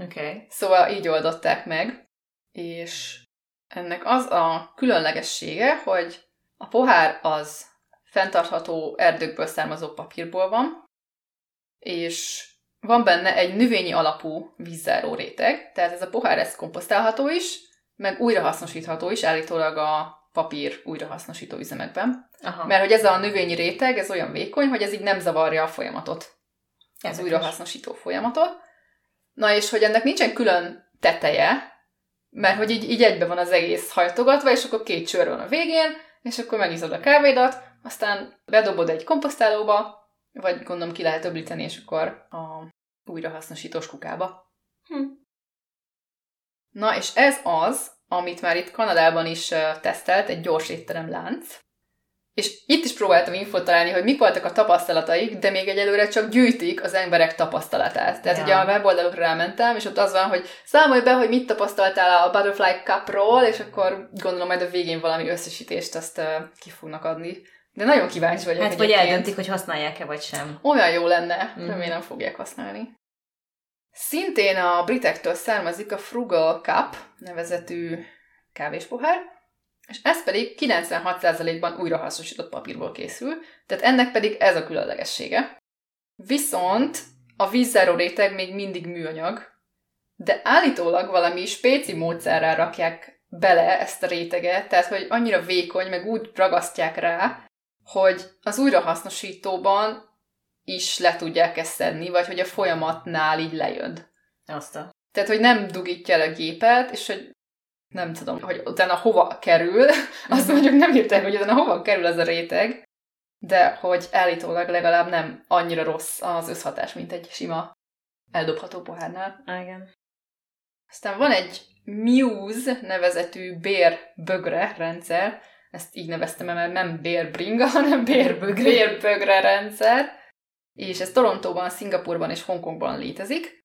Okay. Szóval így oldották meg, és ennek az a különlegessége, hogy a pohár az fenntartható erdőkből származó papírból van, és van benne egy növényi alapú vízzáró réteg, tehát ez a pohár ez komposztálható is, meg újrahasznosítható is, állítólag a papír újrahasznosító üzemekben. Aha. Mert hogy ez a növényi réteg, ez olyan vékony, hogy ez így nem zavarja a folyamatot. Ez újrahasznosító folyamatot. Na és hogy ennek nincsen külön teteje, mert hogy így egybe van az egész hajtogatva, és akkor két csőr van a végén, és akkor megiszod a kávédat, aztán bedobod egy komposztálóba, vagy gondolom ki lehet öblíteni, és akkor a újrahasznosítós kukába. Na és ez az, amit már itt Kanadában is tesztelt, egy gyors étteremlánc. És itt is próbáltam infót találni, hogy mik voltak a tapasztalataik, de még egyelőre csak gyűjtik az emberek tapasztalatát. Tehát ugye a weboldalokra rámentem, és ott az van, hogy számolj be, hogy mit tapasztaltál a Butterfly Cupról, és akkor gondolom majd a végén valami összesítést azt ki fognak adni. De nagyon kíváncsi vagyok. Hát vagy eldöntik, hogy használják-e vagy sem. Olyan jó lenne, remélem fogják használni. Szintén a britektől származik a Frugal Cup nevezetű kávéspohár, és ez pedig 96%-ban újrahasznosított papírból készül, tehát ennek pedig ez a különlegessége. Viszont a vízzáró réteg még mindig műanyag, de állítólag valami spéci módszerrel rakják bele ezt a réteget, tehát hogy annyira vékony, meg úgy ragasztják rá, hogy az újrahasznosítóban is le tudják ezt szedni, vagy hogy a folyamatnál így lejön. Tehát, hogy nem dugítja el a gépet, és hogy nem tudom, hogy utána hova kerül, azt mondjuk nem írták, hogy utána hova kerül az a réteg, de hogy állítólag legalább nem annyira rossz az összhatás, mint egy sima eldobható pohárnál. Igen. Aztán van egy Muse nevezetű bérbögre rendszer, ezt így neveztem, mert nem bérbringa, hanem bérbögre rendszer, és ez Torontóban, Szingapúrban és Hongkongban létezik.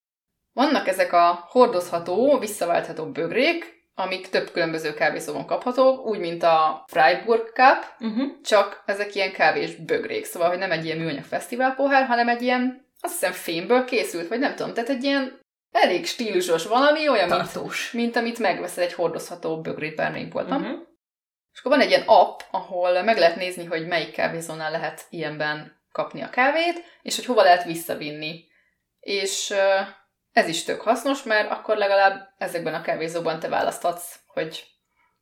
Vannak ezek a hordozható, visszaváltható bögrék, amik több különböző kávészóban kaphatók, úgy, mint a Freiburg Cup, csak ezek ilyen kávés bögrék, szóval, hogy nem egy ilyen műanyag fesztiválpohár, hanem egy ilyen, azt hiszem, fémből készült, vagy nem tudom, tehát egy ilyen elég stílusos valami, olyan, mint amit megveszel egy hordozható bögrét, bármelyik boltban. És akkor van egy ilyen app, ahol meg lehet nézni, hogy melyik kávézónál lehet ilyenben kapni a kávét, és hogy hova lehet visszavinni. És... ez is tök hasznos, mert akkor legalább ezekben a kávézóban te választhatsz, hogy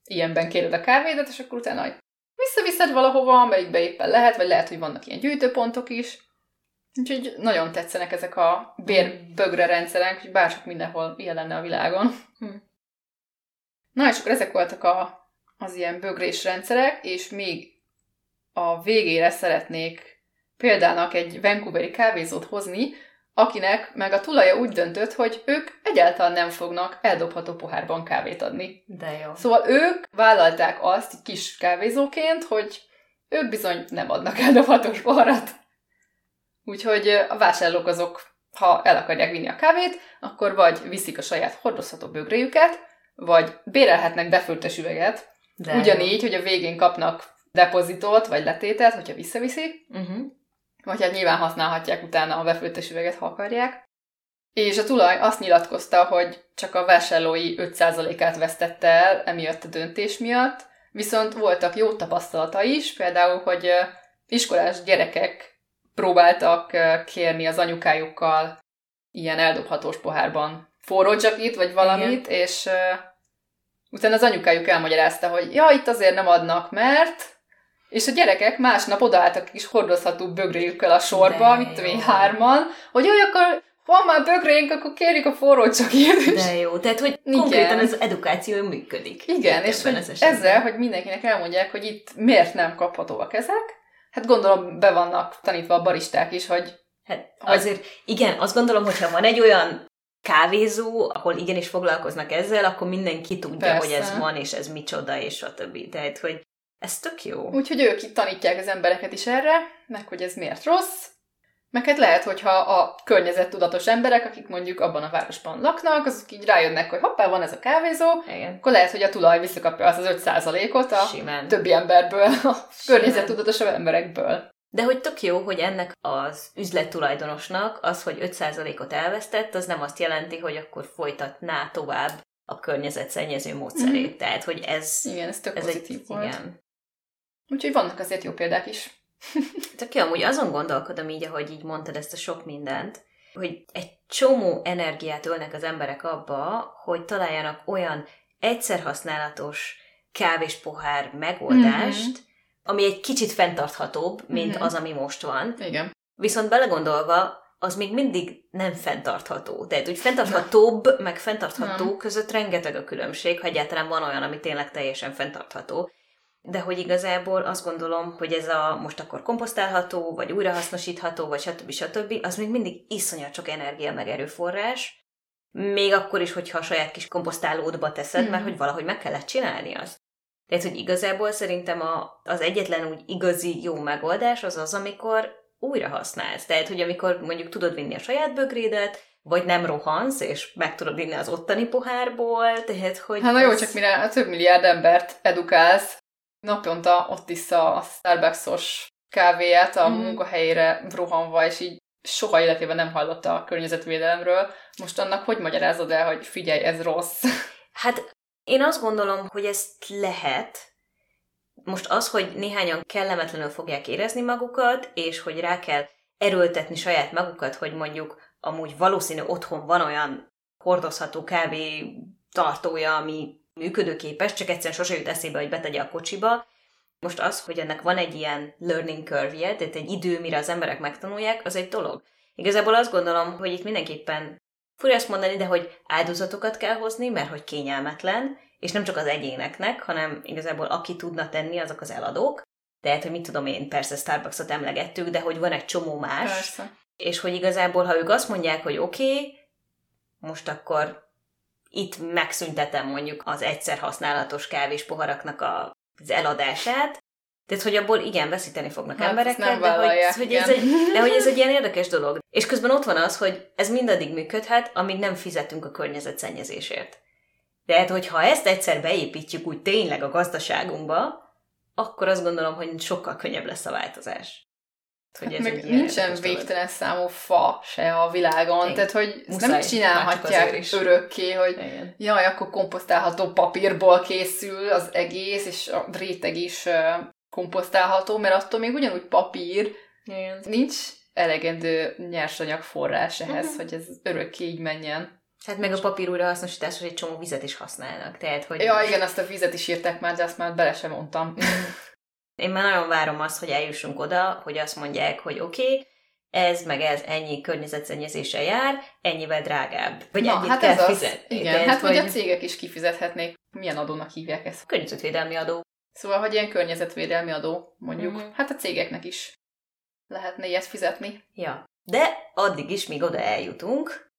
ilyenben kéred a kávédat, és akkor utána visszaviszed valahova, amelyikbe éppen lehet, vagy lehet, hogy vannak ilyen gyűjtőpontok is. Úgyhogy nagyon tetszenek ezek a bérbögre rendszerek, hogy bárcsak mindenhol ilyen lenne a világon. Na, és akkor ezek voltak az ilyen bögrés rendszerek, és még a végére szeretnék példának egy vancouveri kávézót hozni, akinek meg a tulaja úgy döntött, hogy ők egyáltalán nem fognak eldobható pohárban kávét adni. De jó. Szóval ők vállalták azt kis kávézóként, hogy ők bizony nem adnak eldobhatós poharat. Úgyhogy a vásárlók azok, ha el akarják vinni a kávét, akkor vagy viszik a saját hordozható bögréjüket, vagy bérelhetnek befőttes üveget. De ugyanígy, jó. Hogy a végén kapnak depozitot, vagy letétet, hogyha visszaviszik. Vagy hát nyilván használhatják utána a befőttes üveget, ha akarják. És a tulaj azt nyilatkozta, hogy csak a vásárlói 5%-át vesztette el emiatt a döntés miatt, viszont voltak jó tapasztalata is, például, hogy iskolás gyerekek próbáltak kérni az anyukájukkal ilyen eldobhatós pohárban forró csakkit, vagy valamit, és utána az anyukájuk elmagyarázta, hogy ja, itt azért nem adnak, mert... És a gyerekek másnap odaálltak kis hordozható bögréjükkel a sorba, mit tudom én, 3-an, hogy jaj, akkor van már bögrénk, akkor kérjük a forró csokit. De jó, tehát hogy konkrétan az edukáció működik. Igen, és ezzel, hogy mindenkinek elmondják, hogy itt miért nem kaphatóak ezek, hát gondolom be vannak tanítva a baristák is, hogy... Hát azért igen, azt gondolom, hogyha van egy olyan kávézó, ahol igenis foglalkoznak ezzel, akkor mindenki tudja, persze, hogy ez van, és ez micsoda, és a többi. Tehát, hogy ez tök jó. Úgyhogy ők itt tanítják az embereket is erre, meg hogy ez miért rossz, meg hát lehet, hogyha a környezettudatos emberek, akik mondjuk abban a városban laknak, azok így rájönnek, hogy hoppá, van ez a kávézó, igen, akkor lehet, hogy a tulaj visszakapja azt az 5%-ot a simán többi emberből, a környezettudatosabb emberekből. De hogy tök jó, hogy ennek az üzlettulajdonosnak az, hogy 5%-ot elvesztett, az nem azt jelenti, hogy akkor folytatná tovább a környezetszennyező módszerét. Tehát, hogy ez... Igen, ez tök pozitív volt. Igen. Úgyhogy vannak azért jó példák is. Tök jó, amúgy azon gondolkodom így, ahogy így mondtad ezt a sok mindent, hogy egy csomó energiát ölnek az emberek abba, hogy találjanak olyan egyszerhasználatos kávéspohár megoldást, ami egy kicsit fenntarthatóbb, mint az, ami most van. Igen. Viszont belegondolva, az még mindig nem fenntartható. Tehát úgy fenntarthatóbb, meg fenntartható között rengeteg a különbség, ha egyáltalán van olyan, ami tényleg teljesen fenntartható. De hogy igazából azt gondolom, hogy ez a most akkor komposztálható, vagy újrahasznosítható, vagy stb. Az még mindig iszonyat sok energia meg erőforrás, még akkor is, hogyha a saját kis komposztálódba teszed, mert hogy valahogy meg kellett csinálni azt. Tehát, hogy igazából szerintem az egyetlen úgy igazi jó megoldás az az, amikor újra használsz. Tehát, hogy amikor mondjuk tudod vinni a saját bögrédet, vagy nem rohansz, és meg tudod vinni az ottani pohárból, tehát, hogy... Hát na jó, csak mire a több milliárd embert edukálsz, naponta ott iszza a Starbucks-os kávéját a munkahelyére rohanva, és így soha életében nem hallotta a környezetvédelemről. Most annak hogy magyarázod el, hogy figyelj, ez rossz? Hát én azt gondolom, hogy ezt lehet. Most az, hogy néhányan kellemetlenül fogják érezni magukat, és hogy rá kell erőltetni saját magukat, hogy mondjuk amúgy valószínű otthon van olyan hordozható kávé tartója, ami működőképes, csak egyszerűen sose jut eszébe, hogy betegye a kocsiba. Most az, hogy ennek van egy ilyen learning curve-je, tehát egy idő, mire az emberek megtanulják, az egy dolog. Igazából azt gondolom, hogy itt mindenképpen furja azt mondani, de hogy áldozatokat kell hozni, mert hogy kényelmetlen, és nem csak az egyéneknek, hanem igazából aki tudna tenni, azok az eladók. Tehát, hogy mit tudom én, persze Starbucksot emlegettük, de hogy van egy csomó más. Persze. És hogy igazából, ha ők azt mondják, hogy oké, most akkor itt megszüntetem mondjuk az egyszer használatos kávés poharaknak az eladását. Tehát, hogy abból igen, veszíteni fognak embereket, de hogy ez egy ilyen érdekes dolog. És közben ott van az, hogy ez mindaddig működhet, amíg nem fizetünk a környezetszennyezésért. Tehát, hogyha ezt egyszer beépítjük úgy tényleg a gazdaságunkba, akkor azt gondolom, hogy sokkal könnyebb lesz a változás. Hogy hát ez meg nincsen végtelen számú fa se a világon, tehát hogy muszáj, nem csinálhatják örökké, hogy igen. Jaj, akkor komposztálható papírból készül az egész, és a réteg is komposztálható, mert attól még ugyanúgy papír, igen. Nincs elegendő nyersanyagforrás ehhez, hogy ez örökké így menjen. Hát meg a papír újrahasznosításhoz egy csomó vizet is használnak, tehát hogy... Ja, igen, azt a vizet is írták már, de azt már bele sem mondtam. Én már nagyon várom azt, hogy eljussunk oda, hogy azt mondják, hogy oké, ez meg ez ennyi környezetszennyezéssel jár, ennyivel drágább. Vagy na, ennyit hát kell fizetni. Igen, tehát, hát vagy a cégek is kifizethetnék. Milyen adónak hívják ezt? Környezetvédelmi adó. Szóval, hogy ilyen környezetvédelmi adó, mondjuk. Hát a cégeknek is lehetne ilyet fizetni. Ja, de addig is, míg oda eljutunk,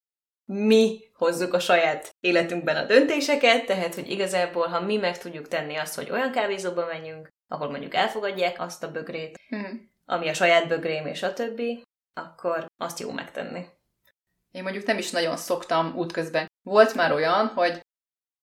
mi hozzuk a saját életünkben a döntéseket, tehát, hogy igazából, ha mi meg tudjuk tenni azt, hogy olyan kávézóba menjünk, ahol mondjuk elfogadják azt a bögrét, ami a saját bögrém és a többi, akkor azt jó megtenni. Én mondjuk nem is nagyon szoktam útközben. Volt már olyan, hogy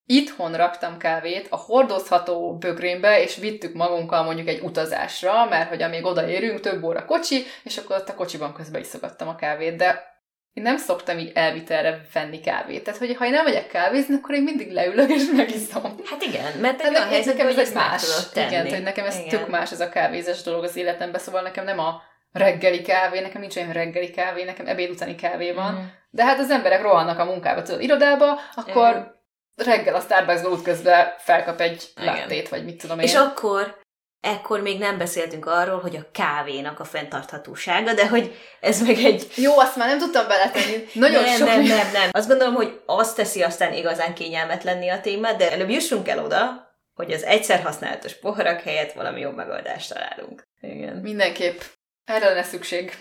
itthon raktam kávét a hordozható bögrémbe, és vittük magunkkal mondjuk egy utazásra, mert hogy amíg odaérünk, több óra kocsi, és akkor ott a kocsiban közben iszogattam a kávét, de én nem szoktam így elvitelre venni kávét. Tehát, hogy ha én nem megyek kávézni, akkor én mindig leülök és megiszom. Hát igen, mert egy olyan helyzetben, hogy ez más. Igen, hogy nekem ez tök más, ez a kávézes dolog az életemben, szóval nekem nem a reggeli kávé, nekem nincs olyan reggeli kávé, nekem ebéd utáni kávé van. De hát az emberek rohannak a munkába, tudod, irodába, akkor reggel a Starbucksba útközben felkap egy lattét, vagy mit tudom én. És akkor... Ekkor még nem beszéltünk arról, hogy a kávénak a fenntarthatósága, de hogy ez meg egy... Jó, azt már nem tudtam beletenni. Nagyon sok... Nem. Azt gondolom, hogy azt teszi aztán igazán kényelmetlenni a témát, de előbb jussunk el oda, hogy az egyszer használatos poharak helyett valami jobb megoldást találunk. Igen. Mindenképp. Erre lenne szükség.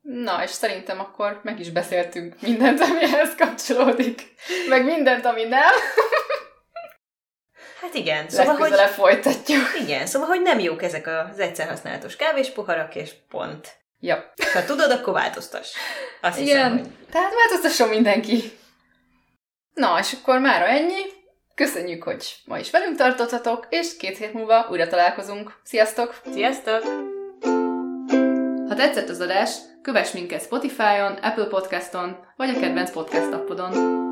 Na, és szerintem akkor meg is beszéltünk mindent, ami ehhez kapcsolódik. Meg mindent, ami nem... Hát igen, szóval, hogy folytatjuk. Igen, szóval, hogy nem jók ezek az egyszer használatos kávéspoharak, és pont. Ja. Ha tudod, akkor változtass. Azt igen, hiszem, hogy... tehát változtasson mindenki. Na, és akkor mára ennyi. Köszönjük, hogy ma is velünk tartottatok, és 2 hét múlva újra találkozunk. Sziasztok! Sziasztok! Ha tetszett az adás, kövess minket Spotify-on, Apple Podcaston, vagy a kedvenc podcast appodon.